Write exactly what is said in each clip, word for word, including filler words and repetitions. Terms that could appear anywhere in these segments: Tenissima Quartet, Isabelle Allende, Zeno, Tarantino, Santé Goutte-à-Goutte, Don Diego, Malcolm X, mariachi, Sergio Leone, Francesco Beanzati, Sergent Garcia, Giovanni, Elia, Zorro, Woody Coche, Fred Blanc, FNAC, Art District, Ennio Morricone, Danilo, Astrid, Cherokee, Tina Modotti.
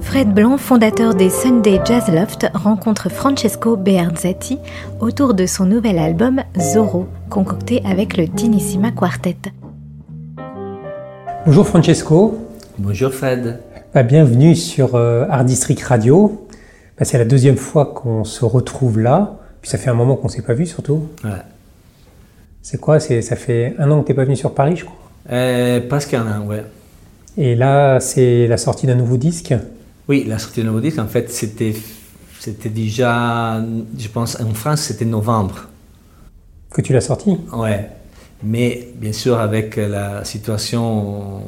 Fred Blanc, fondateur des Sunday Jazz Loft, rencontre Francesco Beanzati autour de son nouvel album Zorro, concocté avec le Tenissima Quartet. Bonjour Francesco. Bonjour Fred. Bienvenue sur Art District Radio. C'est la deuxième fois qu'on se retrouve là. Puis ça fait un moment qu'on ne s'est pas vu surtout. Ouais. C'est quoi c'est, ça fait un an que tu n'es pas venu sur Paris, je crois. Euh, presque un an, ouais. Et là, c'est la sortie d'un nouveau disque. Oui, la sortie d'un nouveau disque. En fait, c'était, c'était déjà, je pense, en France, c'était novembre. Que tu l'as sorti ? Ouais. Mais bien sûr, avec la situation...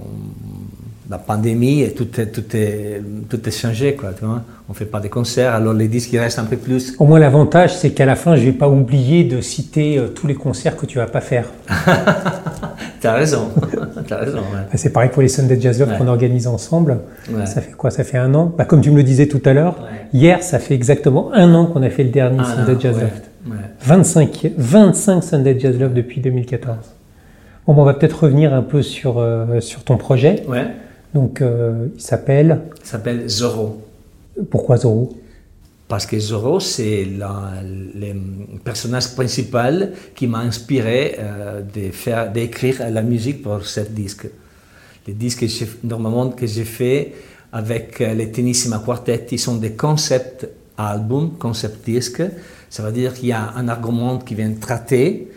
La pandémie, et tout est, tout est, tout est changé, quoi, tu vois. On ne fait pas de concerts, alors les disques, ils restent un peu plus. Au moins, l'avantage, c'est qu'à la fin, je ne vais pas oublier de citer euh, tous les concerts que tu ne vas pas faire. T'as raison, t'as raison, ouais. C'est pareil pour les Sunday Jazz Loft ouais. qu'on organise ensemble. Ouais. Ça fait quoi ? Ça fait un an ? Bah, comme tu me le disais tout à l'heure, ouais. hier, ça fait exactement un an qu'on a fait le dernier ah, Sunday non, Jazz ouais. Loft. Ouais. vingt-cinq, vingt-cinq Sunday Jazz Loft depuis deux mille quatorze. Bon, bah, on va peut-être revenir un peu sur, euh, sur ton projet. Ouais. Donc, euh, il s'appelle... Il s'appelle Zorro. Pourquoi Zorro ? Parce que Zorro, c'est la, le personnage principal qui m'a inspiré euh, de faire, d'écrire la musique pour ce disque. Les disques que j'ai, normalement que j'ai fait avec les Tenissima Quartet, ils sont des concept albums, concept disques. Ça veut dire qu'il y a un argument qui vient traiter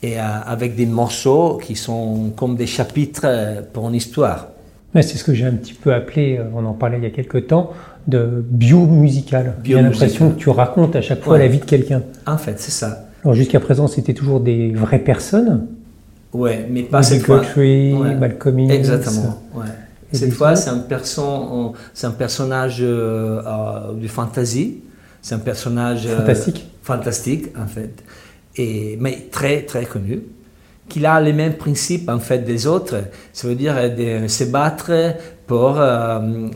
et euh, avec des morceaux qui sont comme des chapitres pour une histoire. Mais c'est ce que j'ai un petit peu appelé, on en parlait il y a quelques temps, de bio-musical. J'ai l'impression que tu racontes à chaque fois ouais. la vie de quelqu'un. En fait, c'est ça. Alors jusqu'à présent, c'était toujours des vraies personnes. Ouais, mais pas cette fois. Woody Coche, ouais. Malcolm X. Exactement. Ouais. Cette fois, c'est un, perso- c'est un personnage euh, euh, de fantasy. C'est un personnage euh, fantastique. Fantastique, en fait, et mais très très connu. Qu'il a les mêmes principes en fait des autres, ça veut dire de se battre pour, euh,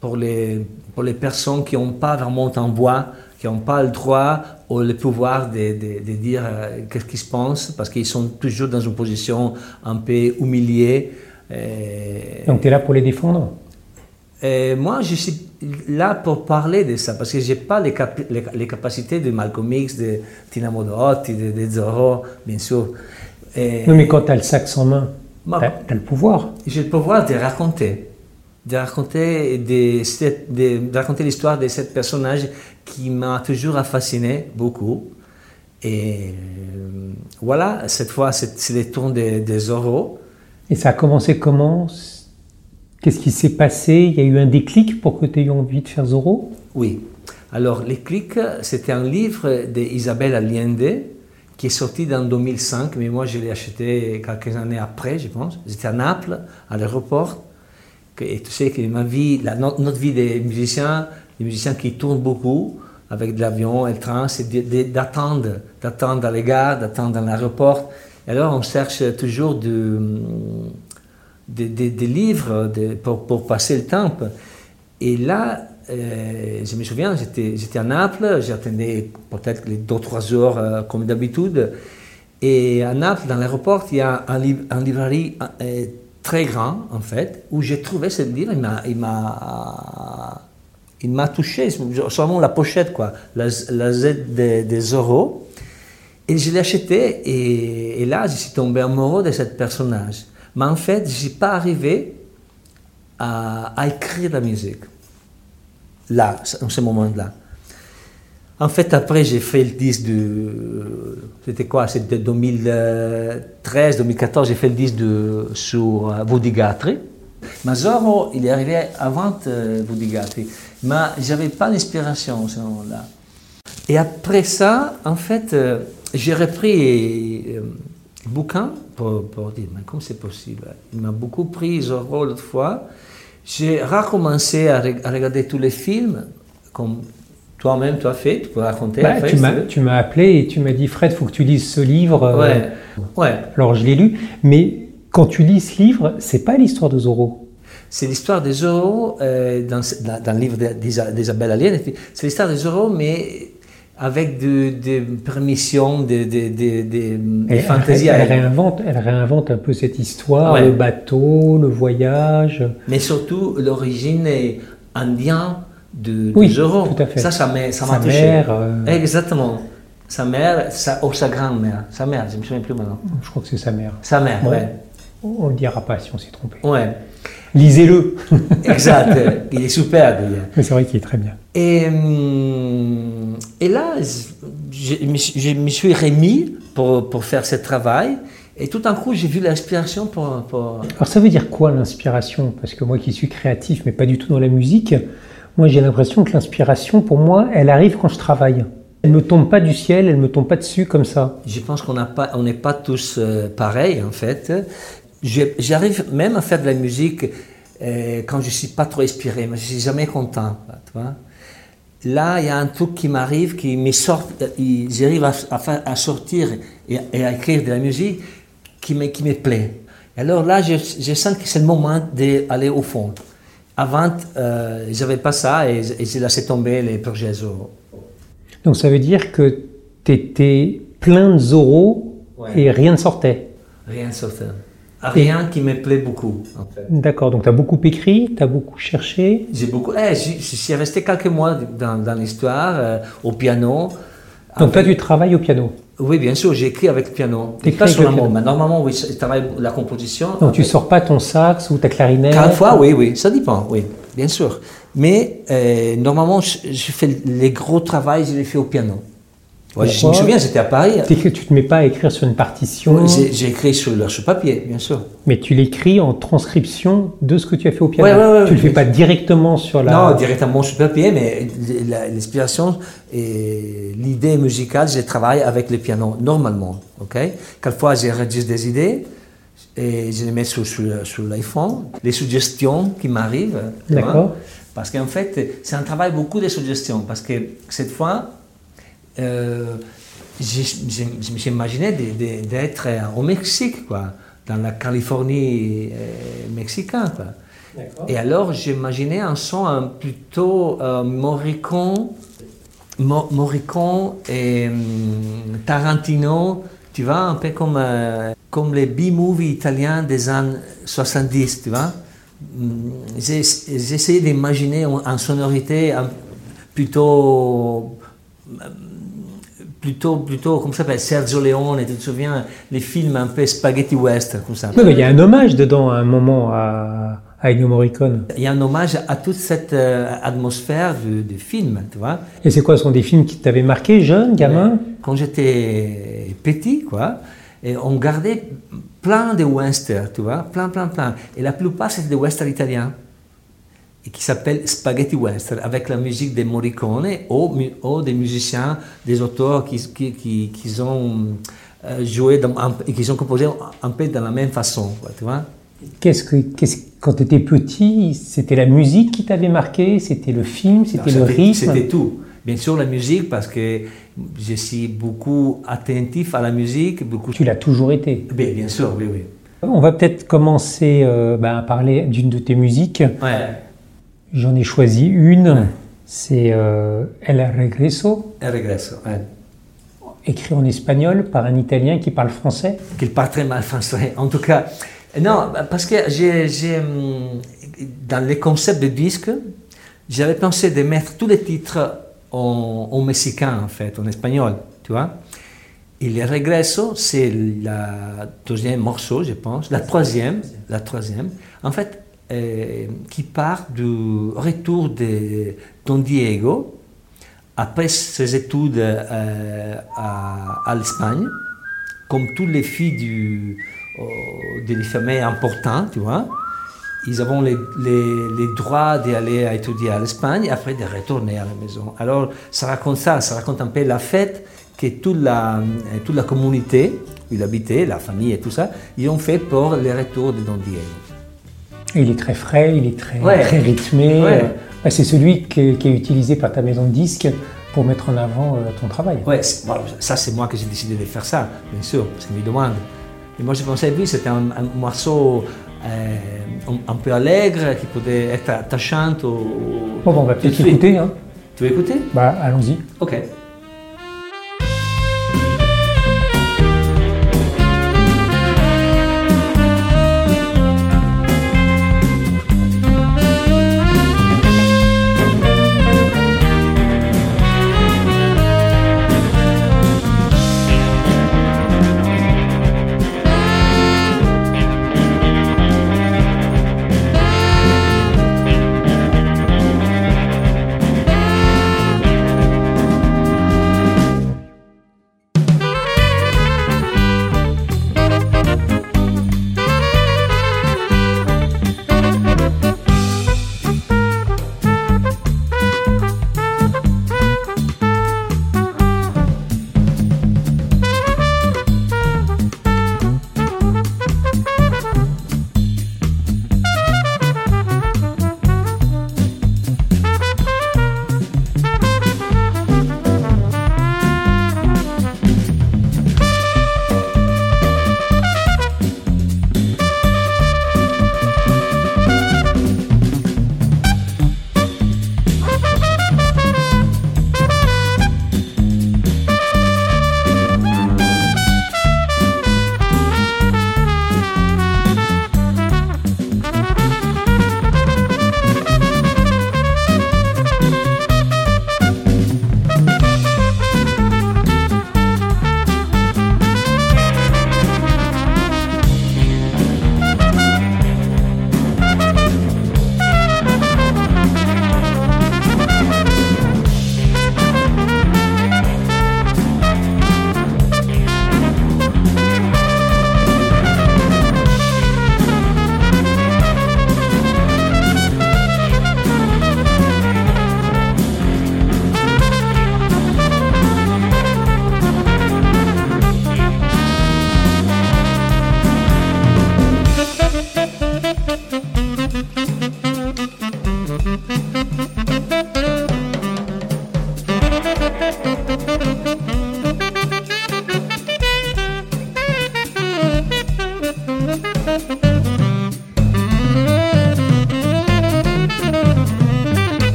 pour, les, pour les personnes qui n'ont pas vraiment un voix, qui n'ont pas le droit ou le pouvoir de, de, de dire qu'est-ce qu'ils pensent, parce qu'ils sont toujours dans une position un peu humiliée. Et... Donc tu es là pour les défendre ? Et moi, je suis là pour parler de ça, parce que je n'ai pas les, cap- les, les capacités de Malcolm X, de Tina Modotti, de, de Zorro, bien sûr. Et non, mais quand tu as le sax en main, bah, tu as le pouvoir. J'ai le pouvoir de raconter, de raconter, des, de, de raconter l'histoire de ce personnage qui m'a toujours fasciné beaucoup. Et voilà, cette fois, c'est, c'est les tours des de Zorro. Et ça a commencé comment ? Qu'est-ce qui s'est passé ? Il y a eu un déclic pour que tu aies envie de faire Zorro ? Oui. Alors, le déclic, c'était un livre d'Isabelle Allende, qui est sorti en deux mille cinq, mais moi je l'ai acheté quelques années après, je pense. J'étais à Naples, à l'aéroport, et tu sais que ma vie, la, notre vie des musiciens, des musiciens qui tournent beaucoup, avec de l'avion et le train, c'est d'attendre, d'attendre à la gare, d'attendre à l'aéroport. Et alors on cherche toujours des de, de, de livres de, pour, pour passer le temps. Et là, Euh, je me souviens, j'étais, j'étais à Naples, j'attendais peut-être les deux trois heures euh, comme d'habitude. Et à Naples, dans l'aéroport, il y a un, li- un librairie euh, très grand, en fait, où j'ai trouvé ce livre. Il m'a, il m'a, il m'a touché, seulement la pochette, quoi, la, la Z des de Zorro. Et je l'ai acheté, et, et là, je suis tombé amoureux de ce personnage. Mais en fait, je n'ai pas arrivé à, à écrire la musique. Là, en ce moment-là. En fait, après, j'ai fait le disque de... C'était quoi ? C'était deux mille treize, deux mille quatorze, j'ai fait le disque de... sur Woody Guthrie. Mais Zorro, il est arrivé avant euh, Woody Guthrie. Mais je n'avais pas d'inspiration à ce moment-là. Et après ça, en fait, euh, j'ai repris euh, le bouquin pour, pour dire, mais comment c'est possible ? Il m'a beaucoup pris Zorro l'autre fois. J'ai recommencé à, re- à regarder tous les films, comme toi-même, tu as fait, tu peux raconter. Bah, après, tu, m'as, tu m'as appelé et tu m'as dit, Fred, il faut que tu lises ce livre. Ouais. Euh, ouais. Alors, je l'ai lu, mais quand tu lis ce livre, c'est pas l'histoire de Zorro. C'est l'histoire de Zorro, euh, dans, dans, dans le livre d'Isabelle Allende, c'est l'histoire de Zorro, mais avec des de permissions, des de, de, de, de fantaisies. Elle, elle, réinvente, elle réinvente un peu cette histoire, ouais. Le bateau, le voyage. Mais surtout l'origine indienne de, oui, de Zorro. Tout à fait. Ça, ça m'a, ça m'a touché. Sa mère. Euh... Exactement. Sa mère, sa, ou sa grand-mère. Sa mère, je ne me souviens plus maintenant. Je crois que c'est sa mère. Sa mère, bon, oui. On ne le dira pas si on s'est trompé. Oui. Lisez-le. Exact. Il est super, d'ailleurs. Mais c'est vrai qu'il est très bien. Et, et là, je, je me suis remis pour, pour faire ce travail. Et tout d'un coup, j'ai vu l'inspiration pour, pour... Alors, ça veut dire quoi, l'inspiration ? Parce que moi qui suis créatif, mais pas du tout dans la musique, moi, j'ai l'impression que l'inspiration, pour moi, elle arrive quand je travaille. Elle ne me tombe pas du ciel, elle ne me tombe pas dessus comme ça. Je pense qu'on n'est pas tous euh, pareils, en fait. Je, j'arrive même à faire de la musique euh, quand je ne suis pas trop inspiré, mais je ne suis jamais content. Tu vois? Là, il y a un truc qui m'arrive, qui me sort, il, j'arrive à, à, à sortir et, et à écrire de la musique qui me, qui me plaît. Alors là, je, je sens que c'est le moment d'aller au fond. Avant, euh, je n'avais pas ça et, et j'ai laissé tomber les projets Zorro. Donc ça veut dire que tu étais plein de Zorro, ouais, et rien ne sortait. Rien ne sortait. Rien qui me plaît beaucoup, en fait. D'accord, donc tu as beaucoup écrit, tu as beaucoup cherché. J'ai beaucoup... Eh, je, je suis resté quelques mois dans, dans l'histoire, euh, au piano. Donc tu as du travail au piano. Oui, bien sûr, j'ai écrit avec le piano. T'écris pas sur la mode, mais normalement, oui, je travaille la composition. Donc avec... tu ne sors pas ton sax ou ta clarinette. Parfois, ou... oui, oui, ça dépend, oui, bien sûr. Mais euh, normalement, je, je fais les gros travails, je les fais au piano. Ouais, je me souviens, j'étais à Paris. Tu ne te mets pas à écrire sur une partition. J'ai, j'ai écrit sur, sur papier, bien sûr. Mais tu l'écris en transcription de ce que tu as fait au piano. Ouais, ouais, ouais, tu ne le fais pas directement sur la... Non, directement sur papier, mais l'inspiration et l'idée musicale, je travaille avec le piano, normalement. Okay? Quelquefois, j'enregistre des idées et je les mets sur, sur, sur l'iPhone. Les suggestions qui m'arrivent. D'accord. Parce qu'en fait, c'est un travail beaucoup de suggestions. Parce que cette fois... Euh, je, je, je me suis imaginé de, de, d'être au Mexique, quoi, dans la Californie euh, mexicaine. Quoi. Et alors, j'imaginais un son un, plutôt euh, Morricone, Mo, Morricone et euh, Tarantino, tu vois, un peu comme, euh, comme les B-movies italiens des années soixante-dix, tu vois. J'ai, j'ai essayé d'imaginer en sonorité un, plutôt... Plutôt, plutôt, comme ça s'appelle, Sergio Leone, tu te souviens, les films un peu spaghetti western, comme ça. Oui, mais il y a un hommage dedans à un moment à, à Ennio Morricone. Il y a un hommage à toute cette euh, atmosphère du, du film, tu vois. Et c'est quoi, ce sont des films qui t'avaient marqué, jeune, gamin? Quand j'étais petit, quoi, et on gardait plein de westerns, tu vois, plein, plein, plein. Et la plupart, c'était des westerns italiens. Et qui s'appelle Spaghetti Western, avec la musique de Morricone ou, ou des musiciens, des auteurs qui, qui, qui, qui ont joué dans, et qui ont composé un peu de la même façon, tu vois. Qu'est-ce que, qu'est-ce, quand tu étais petit, c'était la musique qui t'avait marqué, c'était le film, c'était non, le c'était, rythme. C'était tout. Bien sûr la musique, parce que je suis beaucoup attentif à la musique. Beaucoup... Tu l'as toujours été. Bien, bien sûr, oui, oui. On va peut-être commencer euh, ben, à parler d'une de tes musiques. Ouais. J'en ai choisi une, ouais. C'est euh, El Regreso. El Regreso, ouais. Écrit en espagnol par un Italien qui parle français. Qui parle très mal français, en tout cas. Non, parce que j'ai, j'ai, dans les concepts de disque, j'avais pensé de mettre tous les titres en, en mexicain, en fait, en espagnol, tu vois. Et El Regreso, c'est la deuxième morceau, je pense, la troisième, la troisième. En fait, qui part du retour de Don Diego après ses études euh, à, à l'Espagne, comme toutes les filles du, euh, des familles importantes, tu vois. Ils avaient les, les, les droits d'aller à étudier à l'Espagne et après de retourner à la maison. Alors ça raconte ça, ça raconte un peu la fête que toute la, toute la communauté où il habitait, la famille et tout ça, ils ont fait pour le retour de Don Diego. Il est très frais, il est très, ouais. très rythmé. Ouais. Bah, c'est celui que, qui est utilisé par ta maison de disques pour mettre en avant euh, ton travail. Oui, bon, ça c'est moi que j'ai décidé de faire ça, bien sûr, parce qu'ils me demandent. Et moi je pensais, oui, c'était un, un morceau euh, un, un peu allègre, qui pouvait être attachant au... Bon, bon on va peut-être l'écouter. Hein. Tu veux écouter? Bah, allons-y. Ok.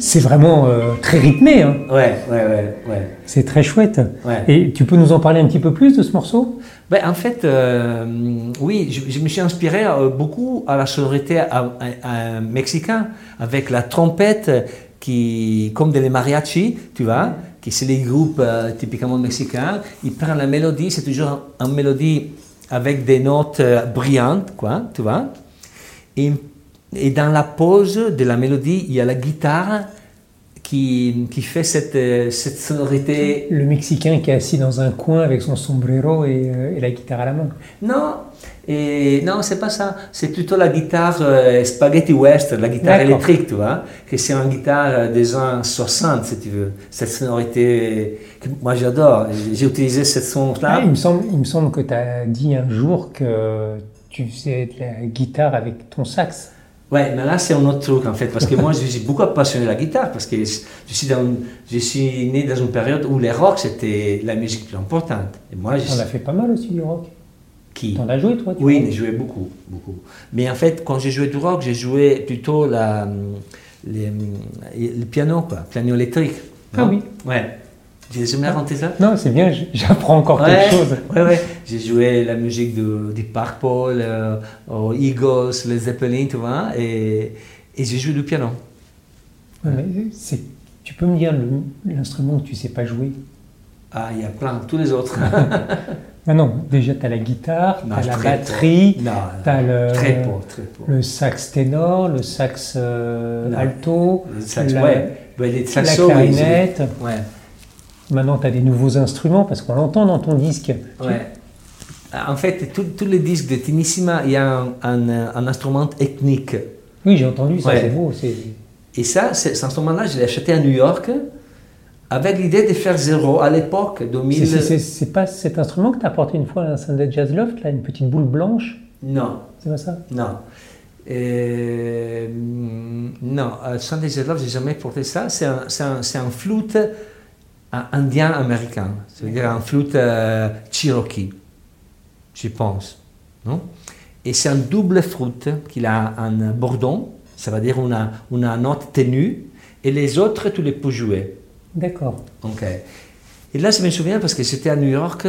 C'est vraiment euh, très rythmé. Hein. Ouais, ouais, ouais, ouais. C'est très chouette. Ouais. Et tu peux nous en parler un petit peu plus de ce morceau? Ben, en fait, euh, oui, je, je me suis inspiré euh, beaucoup à la sonorité mexicaine avec la trompette qui, comme dans les mariachi, tu vois, qui c'est les groupes euh, typiquement mexicains. Ils prennent la mélodie, c'est toujours une mélodie avec des notes euh, brillantes, quoi, tu vois. Et, et dans la pause de la mélodie, il y a la guitare qui, qui fait cette, cette sonorité. Le Mexicain qui est assis dans un coin avec son sombrero et, et la guitare à la main. Non, et, non, c'est pas ça. C'est plutôt la guitare euh, spaghetti western, la guitare D'accord. électrique, tu vois. Que c'est une guitare des années soixante, si tu veux. Cette sonorité que moi j'adore. J'ai utilisé cette son-là. Ah, il me semble, il me semble que tu as dit un jour que tu faisais de la guitare avec ton sax. Ouais, mais là c'est un autre truc en fait, parce que moi je suis beaucoup passionné de la guitare, parce que je suis, dans, je suis né dans une période où le rock c'était la musique plus importante. Et moi, je... On a fait pas mal aussi du rock. Qui ? T'en as joué toi tu Oui, j'ai joué beaucoup, beaucoup. Mais en fait, quand j'ai joué du rock, j'ai joué plutôt la, les, le piano, quoi, piano électrique. Ah non? Oui. Ouais. J'ai jamais inventé ça. Non, c'est bien, j'apprends encore ouais, quelque chose. Ouais, ouais. J'ai joué la musique de, des Purple, euh, aux Eagles, les Zeppelin, tu vois, et, et j'ai joué du piano. Ouais, mais c'est, tu peux me dire le, l'instrument que tu ne sais pas jouer ? Ah, il y a plein, tous les autres. Ah non, déjà tu as la guitare, tu as la batterie, tu as le, le sax ténor, le sax euh, alto, le sax, la, ouais. Ouais, les saxos, la clarinette. Oui, ouais. Maintenant, tu as des nouveaux instruments parce qu'on l'entend dans ton disque. Ouais. En fait, tous les disques de Tenissima, il y a un, un, un instrument ethnique. Oui, j'ai entendu ça, ouais. C'est beau. C'est... Et ça, cet instrument-là, je l'ai acheté à New York avec l'idée de faire zéro à l'époque, deux mille. C'est, c'est, c'est pas cet instrument que tu as apporté une fois à un Sunday Jazz Loft, là, une petite boule blanche ? Non. C'est pas ça ? Non. Euh, non, à Sunday Jazz Loft, je n'ai jamais porté ça. C'est un, c'est un, c'est un flûte. Indien-américain, c'est-à-dire un flûte euh, Cherokee, je pense. Non ? Et c'est un double flûte qu'il a un bourdon, ça veut dire on a, on a une note ténue, et les autres, tu les peux jouer. D'accord. Ok. Et là, je me souviens parce que c'était à New York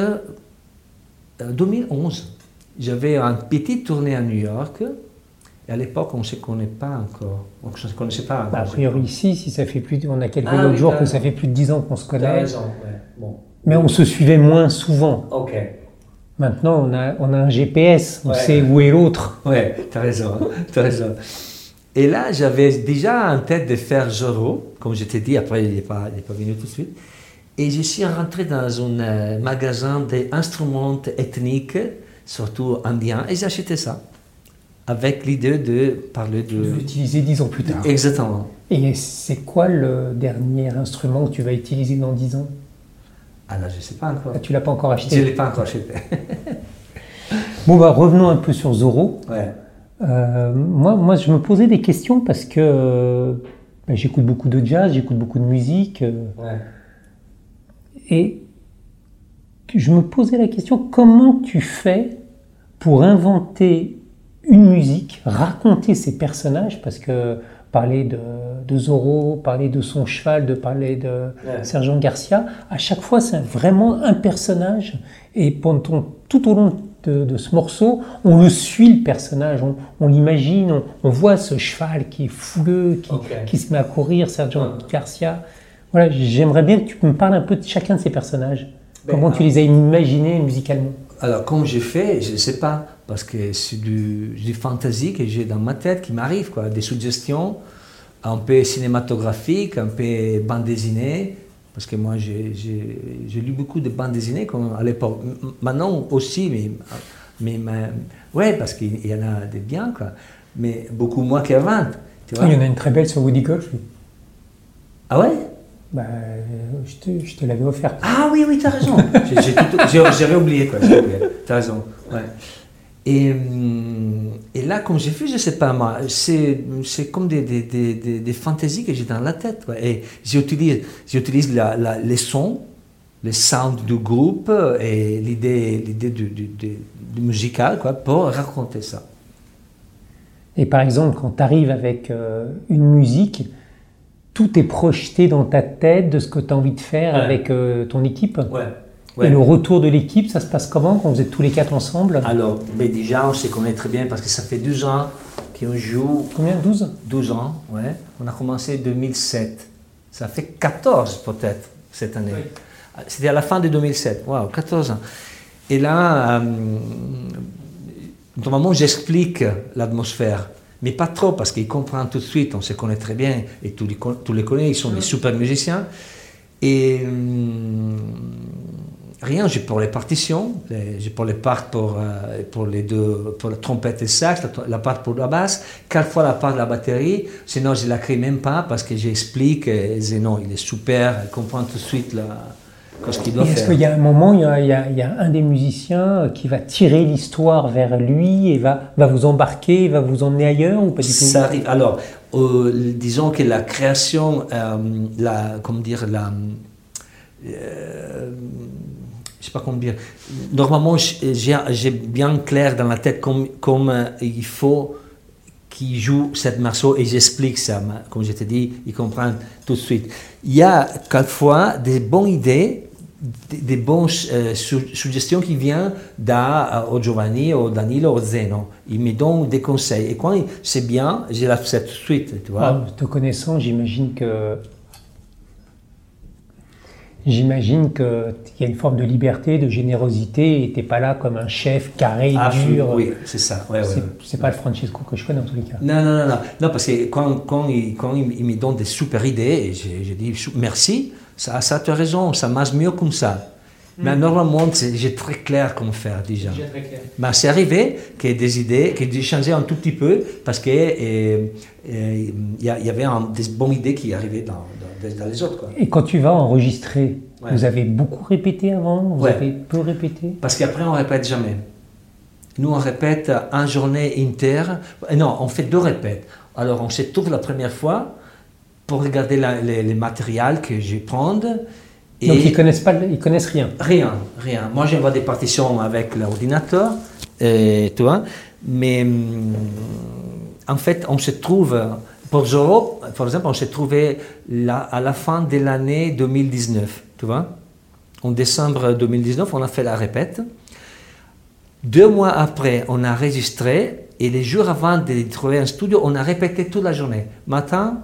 en deux mille onze. J'avais une petite tournée à New York. Et à l'époque, on ne se connaît pas encore. On se connaissait pas encore. Bah, a priori, ici, si ça fait plus, on a quelques ah, oui, jours que ça fait plus de dix ans qu'on se connaît. T'as raison, ouais. Bon. Mais on se suivait moins souvent. Ok. Maintenant, on a, on a un G P S. On ouais. sait où est l'autre. Ouais. T'as raison. T'as raison. Et là, j'avais déjà en tête de faire Zorro, comme je t'ai dit. Après, il n'est pas, pas venu tout de suite. Et je suis rentré dans un euh, magasin d'instruments ethniques, surtout indiens, et j'ai acheté ça. Avec l'idée de parler de... De l'utiliser dix ans plus tard. Exactement. Et c'est quoi le dernier instrument que tu vas utiliser dans dix ans ? Ah là, je ne sais pas encore. Ah, tu ne l'as pas encore acheté ? Je ne l'ai pas encore acheté. Bon, bah, revenons un peu sur Zorro. Ouais. Euh, moi, moi, je me posais des questions parce que euh, bah, j'écoute beaucoup de jazz, j'écoute beaucoup de musique. Euh, ouais. Et je me posais la question, comment tu fais pour inventer... une musique, raconter ses personnages, parce que parler de, de Zorro, parler de son cheval, de parler de ouais. Sergent Garcia, à chaque fois c'est vraiment un personnage, et pendant, tout au long de, de ce morceau, on le suit le personnage, on, on l'imagine, on, on voit ce cheval qui est fouleux, qui, okay. qui se met à courir, Sergent ouais. Garcia. Voilà, j'aimerais bien que tu me parles un peu de chacun de ces personnages, ben, comment hein. tu les as imaginés musicalement. Alors, comme j'ai fait, je ne sais pas, parce que c'est du, du fantasy que j'ai dans ma tête qui m'arrive, quoi. Des suggestions un peu cinématographiques, un peu bande dessinée, parce que moi j'ai, j'ai, j'ai lu beaucoup de bandes dessinées à l'époque. Maintenant aussi, mais, mais, mais ouais, parce qu'il y en a des biens, quoi. Mais beaucoup moins qu'avant. Tu vois. Il y en a une très belle sur Woody Coche. Ah ouais? Bah, je te, je te l'avais offert. Ah oui, oui, t'as raison. j'ai, j'ai tout, j'ai, j'avais oublié, quoi. J'ai oublié. T'as raison, ouais. Et, et là, comme j'ai vu, je sais pas moi, c'est, c'est comme des, des, des, des, des fantaisies que j'ai dans la tête, quoi. Et j'utilise, j'utilise la, la, les sons, les sounds du groupe et l'idée, l'idée du, du, du, du musical, quoi, pour raconter ça. Et par exemple, quand t'arrives avec euh, une musique... Tout est projeté dans ta tête de ce que tu as envie de faire ouais. avec euh, ton équipe. Ouais. Ouais. Et le retour de l'équipe, ça se passe comment quand vous êtes tous les quatre ensemble ? Alors, mais déjà, on se connaît très bien parce que ça fait douze ans qu'on joue. Combien ? douze ? douze ans, ouais. On a commencé en deux mille sept. Ça fait quatorze peut-être cette année. Oui. C'était à la fin de deux mille sept. Waouh, quatorze ans. Et là, euh, normalement, j'explique l'atmosphère. mais pas trop, parce qu'il comprend tout de suite, on se connaît très bien, et tous les, tous les connaissent, ils sont des super musiciens. Et hum, rien, j'ai pour les partitions, j'ai pour les parts pour, euh, pour les deux, pour la trompette et le sax, la, la part pour la basse, quatre fois la part de la batterie, sinon je ne la crée même pas parce que j'explique, et Zeno, il est super, il comprend tout de suite la... Qu'est-ce qu'il doit faire. Est-ce qu'il y a un moment, il y a, il y a, il y a un des musiciens qui va tirer l'histoire vers lui et va, va vous embarquer, va vous emmener ailleurs ou pas du tout? Ça arrive. Alors, euh, disons que la création, euh, la, comment dire, la, euh, je sais pas comment dire. Normalement, j'ai, j'ai bien clair dans la tête comme, comme euh, il faut qu'il joue cette morceau et j'explique ça. Comme je te dis, il comprend tout de suite. Il y a quelquefois des bonnes idées, des bonnes euh, su- suggestions qui viennent d'un euh, Giovanni, ou Danilo, ou Zeno. Ils me donnent des conseils. Et quand il, c'est bien, je l'accepte tout de suite. Tu vois. Ah, te connaissant, j'imagine que j'imagine que il y a une forme de liberté, de générosité. Et t'es pas là comme un chef carré, ah, dur. Oui, c'est ça. Ouais, c'est, ouais, c'est ouais. Pas le Francesco que je connais en tous les cas. Non, non, non, non. Non, parce que quand quand il, quand il me donne des super idées, et je, je dis merci. Ça, ça tu as raison, ça marche mieux comme ça. Mmh. Mais normalement, c'est, j'ai très clair comment faire déjà. J'ai très clair. Mais c'est arrivé qu'il y ait des idées, que j'ai changé un tout petit peu, parce qu'il eh, eh, y, y avait un, des bonnes idées qui arrivaient dans, dans, dans les autres. Quoi. Et quand tu vas enregistrer, ouais. Vous avez beaucoup répété avant? Vous ouais. avez peu répété? Parce qu'après, on ne répète jamais. Nous, on répète une journée inter. Non, on fait deux répètes. Alors, on se trouve la première fois, pour regarder la, les, les matériels que je prends. Et donc ils connaissent pas, ils connaissent rien. Rien, rien. Moi j'envoie des partitions avec l'ordinateur, et, tu vois. Mais en fait on se trouve pour Zoro, par exemple, on s'est trouvé là, à la fin de l'année deux mille dix-neuf, tu vois. En décembre deux mille dix-neuf, on a fait la répète. Deux mois après, on a enregistré et les jours avant de trouver un studio, on a répété toute la journée, matin.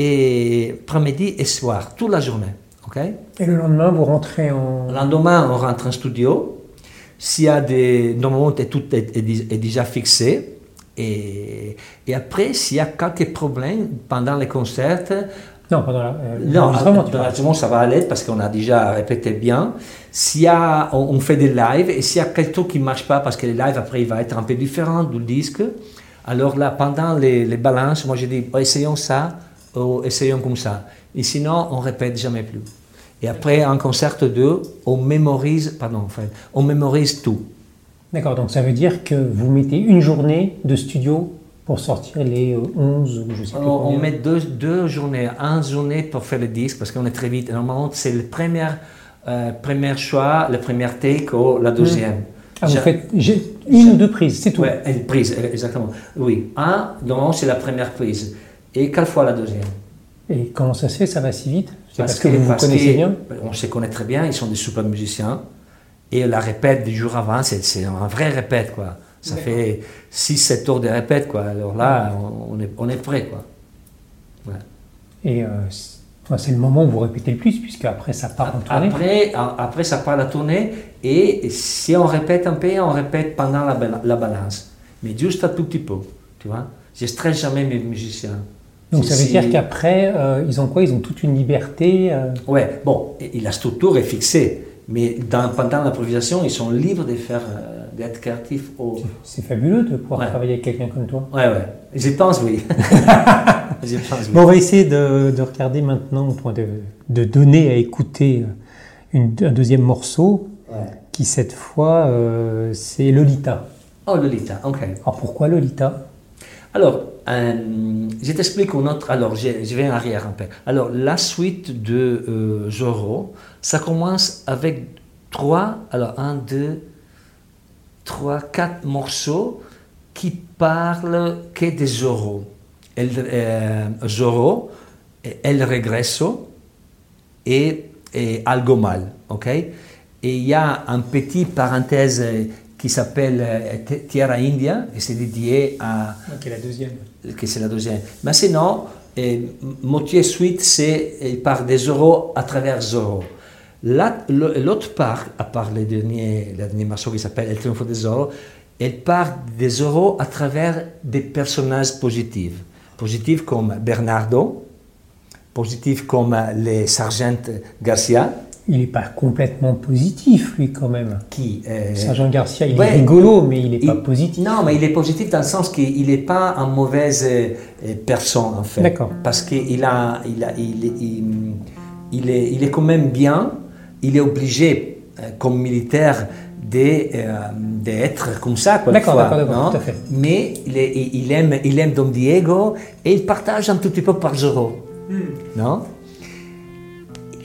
Et après-midi et soir, toute la journée. Okay? Et le lendemain, vous rentrez en... Le lendemain, on rentre en studio. S'il y a des... Normalement, tout est, est, est déjà fixé. Et, et après, s'il y a quelques problèmes pendant les concerts... Non, pendant la... Euh, non, vraiment, tu pendant ça va aller parce qu'on a déjà répété bien. S'il y a... On, on fait des lives. Et s'il y a quelque chose qui ne marche pas, parce que les lives, après, il va être un peu différent du disque. Alors là, pendant les, les balances, moi, j'ai dit, oh, essayons ça. Ou essayons comme ça. Et sinon, on répète jamais plus. Et après, en concert deux, on mémorise, pardon, en fait, on mémorise tout. D'accord, donc ça veut dire que vous mettez une journée de studio pour sortir les onze ou je sais plus. Alors, on met deux, deux journées, une journée pour faire le disque parce qu'on est très vite. Normalement, c'est le premier, euh, premier choix, le premier take ou la deuxième. Mmh. Ah, vous J'a... faites j'ai une ou deux prises, c'est tout. Oui, une prise, exactement. Oui, un, normalement, c'est la première prise. Et quatre fois la deuxième. Et comment ça se fait? Ça va si vite? C'est parce, parce que vous vous connaissez bien? On se connaît très bien, ils sont des super musiciens. Et la répète du jour avant, c'est, c'est un vrai répète, quoi. Ça D'accord. fait six sept heures de répète, quoi. Alors là, on est, on est prêt, quoi. Ouais. Et euh, c'est le moment où vous répétez le plus, puisque après ça part en tournée. Après, après ça part la tournée. Et si on répète un peu, on répète pendant la, la balance. Mais juste un tout petit peu, tu vois. Je ne stresse jamais mes musiciens. Donc ça veut c'est... dire qu'après, euh, ils ont quoi? Ils ont toute une liberté euh... Oui, bon, et, et la structure est fixée, mais dans, pendant l'improvisation, ils sont libres de faire, euh, d'être créatifs. Au... C'est, c'est fabuleux de pouvoir ouais. travailler avec quelqu'un comme toi. Oui, oui, je pense oui. je pense, oui. Bon, on va essayer de, de regarder maintenant, de, de donner à écouter une, un deuxième morceau, ouais. qui cette fois, euh, c'est Lolita. Oh, Lolita, ok. Alors pourquoi Lolita? Alors, euh, je t'explique un autre. Alors, je, je vais en arrière un peu. Alors, la suite de euh, Zorro, ça commence avec trois, alors un, deux, trois, quatre morceaux qui parlent que de Zorro. El, euh, Zorro, El Regreso et, et Algo Mal. Ok? Et il y a un petit parenthèse qui s'appelle euh, Tierra India, et c'est dédié à... Qui okay, est la deuxième. Que c'est la deuxième. Mais sinon, eh, moitié suite, c'est eh, par des Zorro à travers Zorro. La, le, l'autre part, à part le dernier, le dernier morceau qui s'appelle El Triomphe des Zorro, elle part des euros à travers des personnages positifs. Positifs comme Bernardo, positifs comme le sergent Garcia. Il n'est pas complètement positif, lui, quand même. Qui euh... Sergent Garcia, il ouais, est rigolo, mais il n'est pas positif. Non, mais il est positif dans le sens qu'il n'est pas une mauvaise personne, en fait. D'accord. Parce qu'il a, il a, il, il, il est, il est quand même bien, il est obligé, comme militaire, d'être euh, comme ça, quoi. D'accord, d'accord, d'accord, tout à fait. Mais il, est, il, aime, il aime Don Diego et il partage un tout petit peu par zéro, mm. non?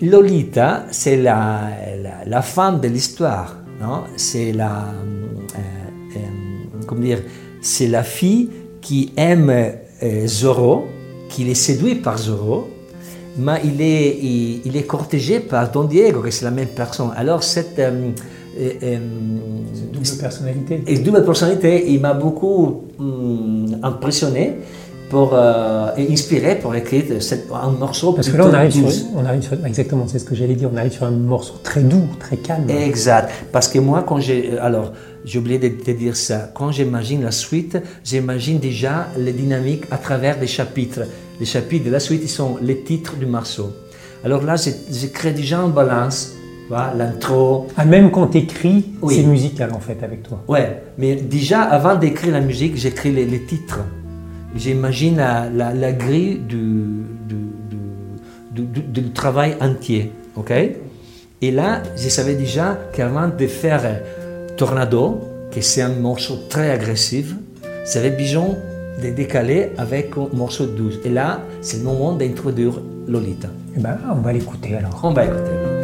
Lolita, c'est la, la, la femme de l'histoire, non? C'est la, euh, euh, comment dire, c'est la fille qui aime euh, Zorro, qui est séduite par Zorro, mais il est, il, il est cortégé par Don Diego, qui c'est la même personne. Alors cette, euh, euh, euh, cette double personnalité, cette double personnalité, il m'a beaucoup hum, impressionné. Pour euh, inspirer, pour écrire cette, un morceau. Parce que là, on arrive, sur, on arrive sur. Exactement, c'est ce que j'allais dire, on arrive sur un morceau très doux, très calme. Exact. Parce que moi, quand j'ai. Alors, j'ai oublié de te dire ça. Quand j'imagine la suite, j'imagine déjà les dynamiques à travers des chapitres. Les chapitres de la suite, ils sont les titres du morceau. Alors là, j'ai créé déjà une balance. L'intro. Ah, même quand tu écris, oui. C'est musical en fait avec toi. Ouais, mais déjà avant d'écrire la musique, j'écris les, les titres. J'imagine la, la, la grille du, du, du, du, du travail entier, ok? Et là, je savais déjà qu'avant de faire Tornado, que c'est un morceau très agressif, j'avais besoin de décaler avec un morceau douce. Et là, c'est le moment d'introduire Lolita. Eh ben, on va l'écouter alors. On va écouter Lolita.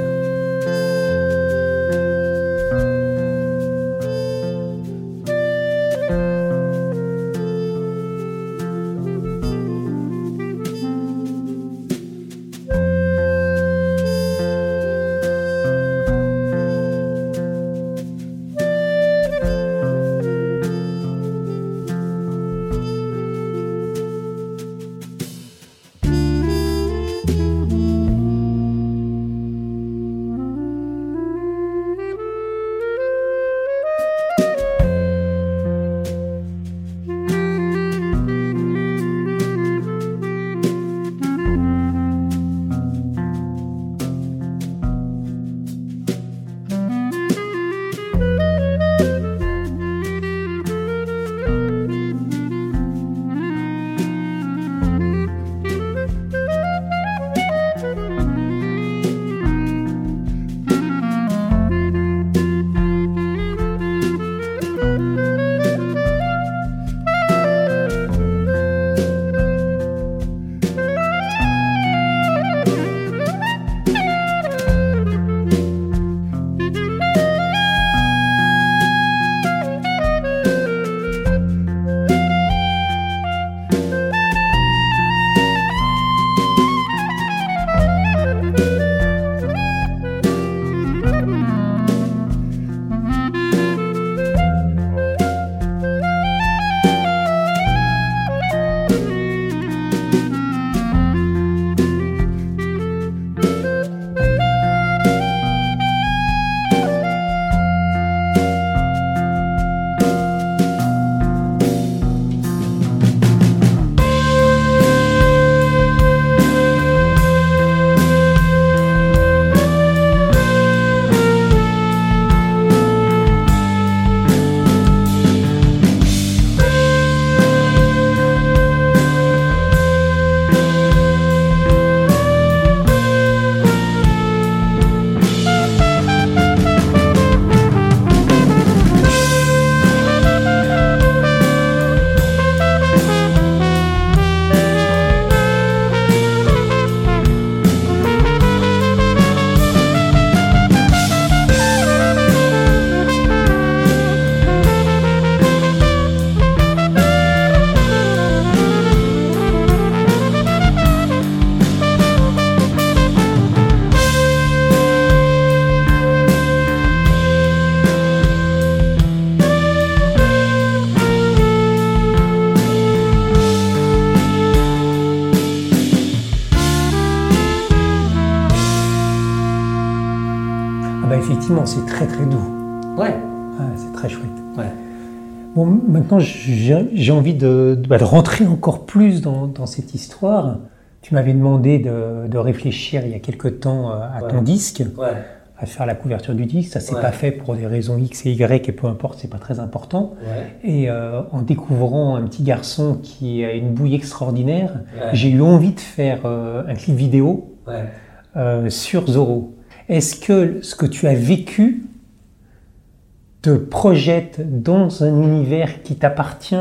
C'est très très doux. Ouais. Ah, c'est très chouette. Ouais. Bon, maintenant, j'ai envie de, de, de rentrer encore plus dans, dans cette histoire. Tu m'avais demandé de, de réfléchir il y a quelques temps à ton ouais. disque, ouais. à faire la couverture du disque. Ça s'est ouais. pas fait pour des raisons X et Y, et peu importe, c'est pas très important. Ouais. Et euh, en découvrant un petit garçon qui a une bouille extraordinaire, ouais. j'ai eu envie de faire euh, un clip vidéo ouais. euh, sur Zorro. Est-ce que ce que tu as vécu te projette dans un univers qui t'appartient?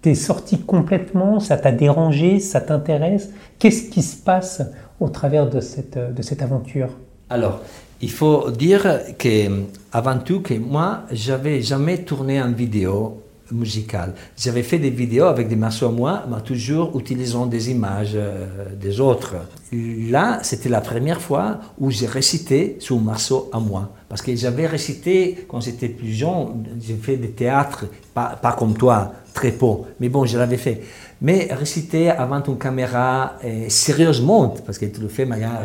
T'es sorti complètement, ça t'a dérangé, ça t'intéresse? Qu'est-ce qui se passe au travers de cette, de cette aventure? Alors, il faut dire que, avant tout, que moi, j'avais jamais tourné en vidéo musicale. J'avais fait des vidéos avec des morceaux à moi, mais toujours utilisant des images des autres. Là, c'était la première fois où j'ai récité sur un morceau à moi. Parce que j'avais récité, quand j'étais plus jeune, j'ai fait des théâtres, pas, pas comme toi, très peu, mais bon, je l'avais fait. Mais réciter avant une caméra, eh, sérieusement, parce que tu le fais de manière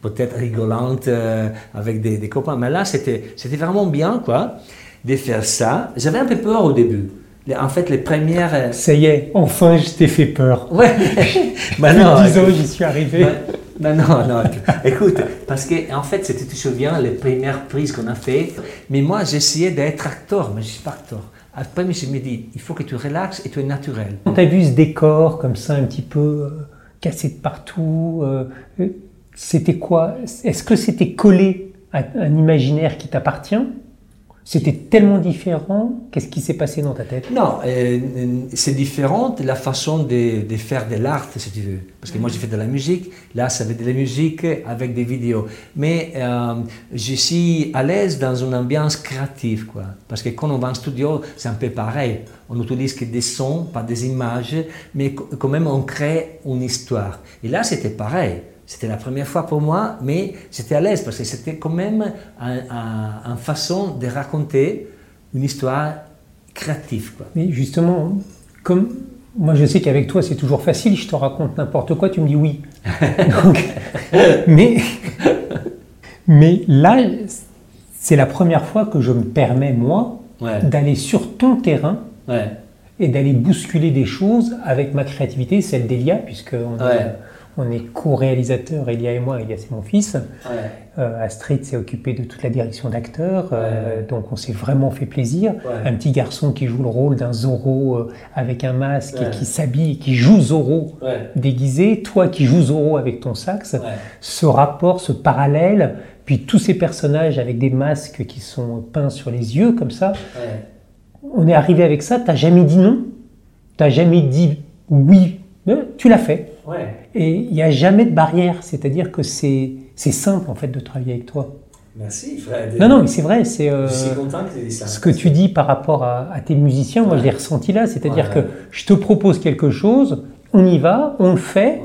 peut-être rigolante, euh, avec des, des copains, mais là, c'était, c'était vraiment bien, quoi, de faire ça. J'avais un peu peur au début. En fait, les premières... Ça y est, enfin, je t'ai fait peur. Ouais. Bah non, dix ans, j'y suis arrivé. Bah... Non, non, non, écoute, parce que en fait, tu te souviens, les premières prises qu'on a fait, mais moi, j'essayais d'être acteur, mais je ne suis pas acteur. Après, je me dis, il faut que tu relaxes et tu es naturel. Quand tu as vu ce décor comme ça, un petit peu euh, cassé de partout, euh, c'était quoi? Est-ce que c'était collé à un imaginaire qui t'appartient? C'était tellement différent. Qu'est-ce qui s'est passé dans ta tête? Non, euh, c'est différent de la façon de, de faire de l'art, si tu veux. Parce que moi, j'ai fait de la musique. Là, ça fait de la musique avec des vidéos. Mais euh, je suis à l'aise dans une ambiance créative, quoi. Parce que quand on va en studio, c'est un peu pareil. On n'utilise que des sons, pas des images. Mais quand même, on crée une histoire. Et là, c'était pareil. C'était la première fois pour moi, mais j'étais à l'aise parce que c'était quand même une façon de raconter une histoire créative, quoi. Mais justement, comme moi je sais qu'avec toi c'est toujours facile, je te raconte n'importe quoi, tu me dis oui. Donc, mais, mais là, c'est la première fois que je me permets, moi, ouais. d'aller sur ton terrain. Ouais. Et d'aller bousculer des choses avec ma créativité, celle d'Elia, puisqu'on ouais. est, on est co-réalisateur, Elia et moi. Elia, c'est mon fils. Ouais. Euh, Astrid s'est occupée de toute la direction d'acteurs, ouais. euh, donc on s'est vraiment fait plaisir. Ouais. Un petit garçon qui joue le rôle d'un Zorro euh, avec un masque ouais. et qui s'habille, qui joue Zorro ouais. déguisé. Toi qui joues Zorro avec ton sax, ouais. ce rapport, ce parallèle, puis tous ces personnages avec des masques qui sont peints sur les yeux comme ça. Ouais. On est arrivé avec ça, tu n'as jamais dit non, tu n'as jamais dit oui, tu l'as fait. Ouais. Et il n'y a jamais de barrière, c'est-à-dire que c'est, c'est simple en fait de travailler avec toi. Merci Fred. Non, non, mais c'est vrai, c'est euh, je suis content que tu dis ça. Ce que tu dis par rapport à, à tes musiciens, ouais. moi je l'ai ressenti là, c'est-à-dire ouais. que je te propose quelque chose, on y va, on le fait, ouais.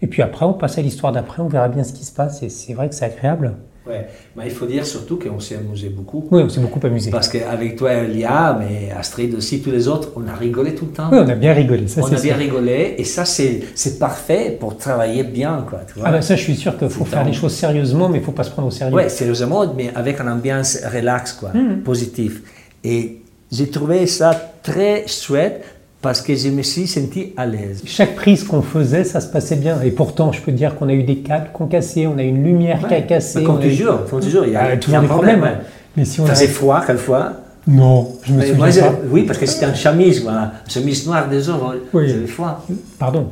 et puis après on passe à l'histoire d'après, on verra bien ce qui se passe, et c'est vrai que c'est agréable. Ouais. Mais il faut dire surtout qu'on s'est amusé beaucoup. Oui, on s'est beaucoup amusé. Parce qu'avec toi, Elia, mais Astrid aussi, tous les autres, on a rigolé tout le temps. Oui, on a bien rigolé. Ça, on c'est a bien sûr. rigolé et ça, c'est, c'est parfait pour travailler bien, quoi. Tu vois? Ah ben ça, je suis sûr qu'il faut faire les choses sérieusement, mais il ne faut pas se prendre au sérieux. Oui, sérieusement, mais avec une ambiance relax, quoi, mmh. positive. Et j'ai trouvé ça très chouette. Parce que je me suis senti à l'aise. Chaque prise qu'on faisait, ça se passait bien. Et pourtant, je peux te dire qu'on a eu des câbles qu'on cassait, on a eu une lumière ouais. qui a cassé. Comme toujours, eu... comme toujours, il y a, ah, il y a toujours des problèmes. problèmes. Ouais. Mais si on a... froid, quelle fois? Non, je me souviens je... pas. Oui, parce que c'était en chemise, voilà. Une chemise noire des hommes, oui. J'avais froid. Pardon,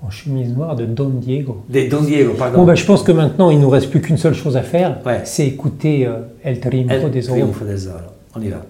en chemise noire de Don Diego. De Don Diego, pardon. Bon, ben, je pense que maintenant, il ne nous reste plus qu'une seule chose à faire, ouais. c'est écouter euh, El Triunfo des Zorro. El Triunfo des Zorro, on y va.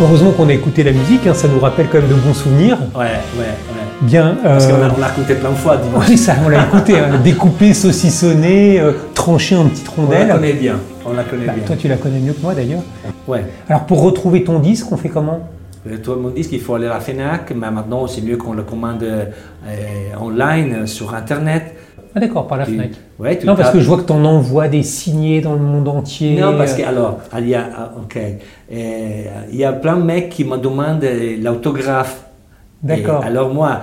Heureusement qu'on a écouté la musique, hein, ça nous rappelle quand même de bons souvenirs. Ouais, ouais, ouais. Bien, euh... Parce qu'on l'a écouté plein de fois. Oui, ça, on l'a écouté, hein, découpé, saucissonné, euh, tranché en petites rondelles. On la connaît bien, on la connaît bah, bien. Toi, tu la connais mieux que moi d'ailleurs. Ouais. Alors, pour retrouver ton disque, on fait comment ? Retrouver mon disque, il faut aller à la FNAC, mais maintenant, c'est mieux qu'on le commande euh, online, sur Internet. Ah d'accord, par la tu... FNAC. Ouais, non, parce que je vois que tu en envoies des signés dans le monde entier. Non, parce que, alors, il y a, okay, euh, il y a plein de mecs qui me demandent l'autographe. D'accord. Et alors moi,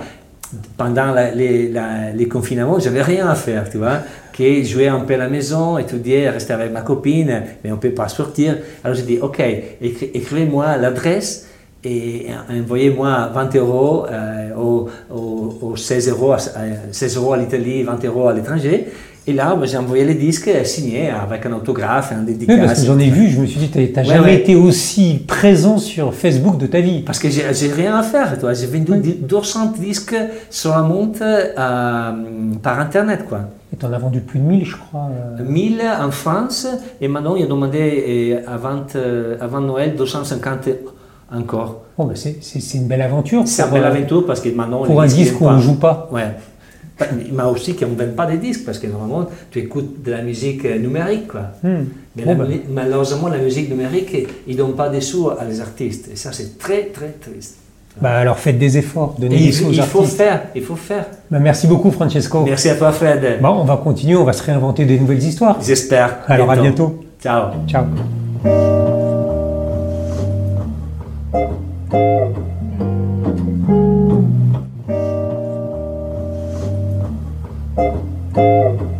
pendant la, les, la, les confinements, j'avais rien à faire, tu vois, que jouer un peu à la maison, étudier, rester avec ma copine, mais on peut pas sortir. Alors j'ai dit, ok, écri- écrivez-moi l'adresse et envoyez-moi vingt euros euh, ou, ou, ou seize euros, à, seize euros à l'Italie, vingt euros à l'étranger. Et là, bah, j'ai envoyé les disques signés avec un autographe, un dédicace. Oui, parce que j'en ai vu, je me suis dit, t'as, t'as ouais, jamais ouais. été aussi présent sur Facebook de ta vie. Parce que j'ai, j'ai rien à faire, toi. J'ai vendu ouais. deux cents disques sur la montre euh, par Internet, quoi. Et t'en as vendu plus de mille, je crois. Euh... mille en France, et maintenant, il a demandé avant, euh, avant Noël deux cent cinquante encore. Bon, bah, c'est, c'est, c'est une belle aventure. C'est une belle euh, aventure parce que maintenant, pour un disque qu'on ne joue pas. Ouais. Mais aussi qu'on ne vend pas des disques, parce que normalement, tu écoutes de la musique numérique, quoi. Mmh. Mais oh la, ben. malheureusement, la musique numérique, ils ne donnent pas des sous à les artistes. Et ça, c'est très, très triste. Bah alors, faites des efforts, donnez des sous aux artistes. Il faut faire, il faut faire. Bah, merci beaucoup, Francesco. Merci à toi, Fred. Bon, on va continuer, on va se réinventer des nouvelles histoires. J'espère. Alors, bientôt. à bientôt. Ciao. Ciao. Thank you.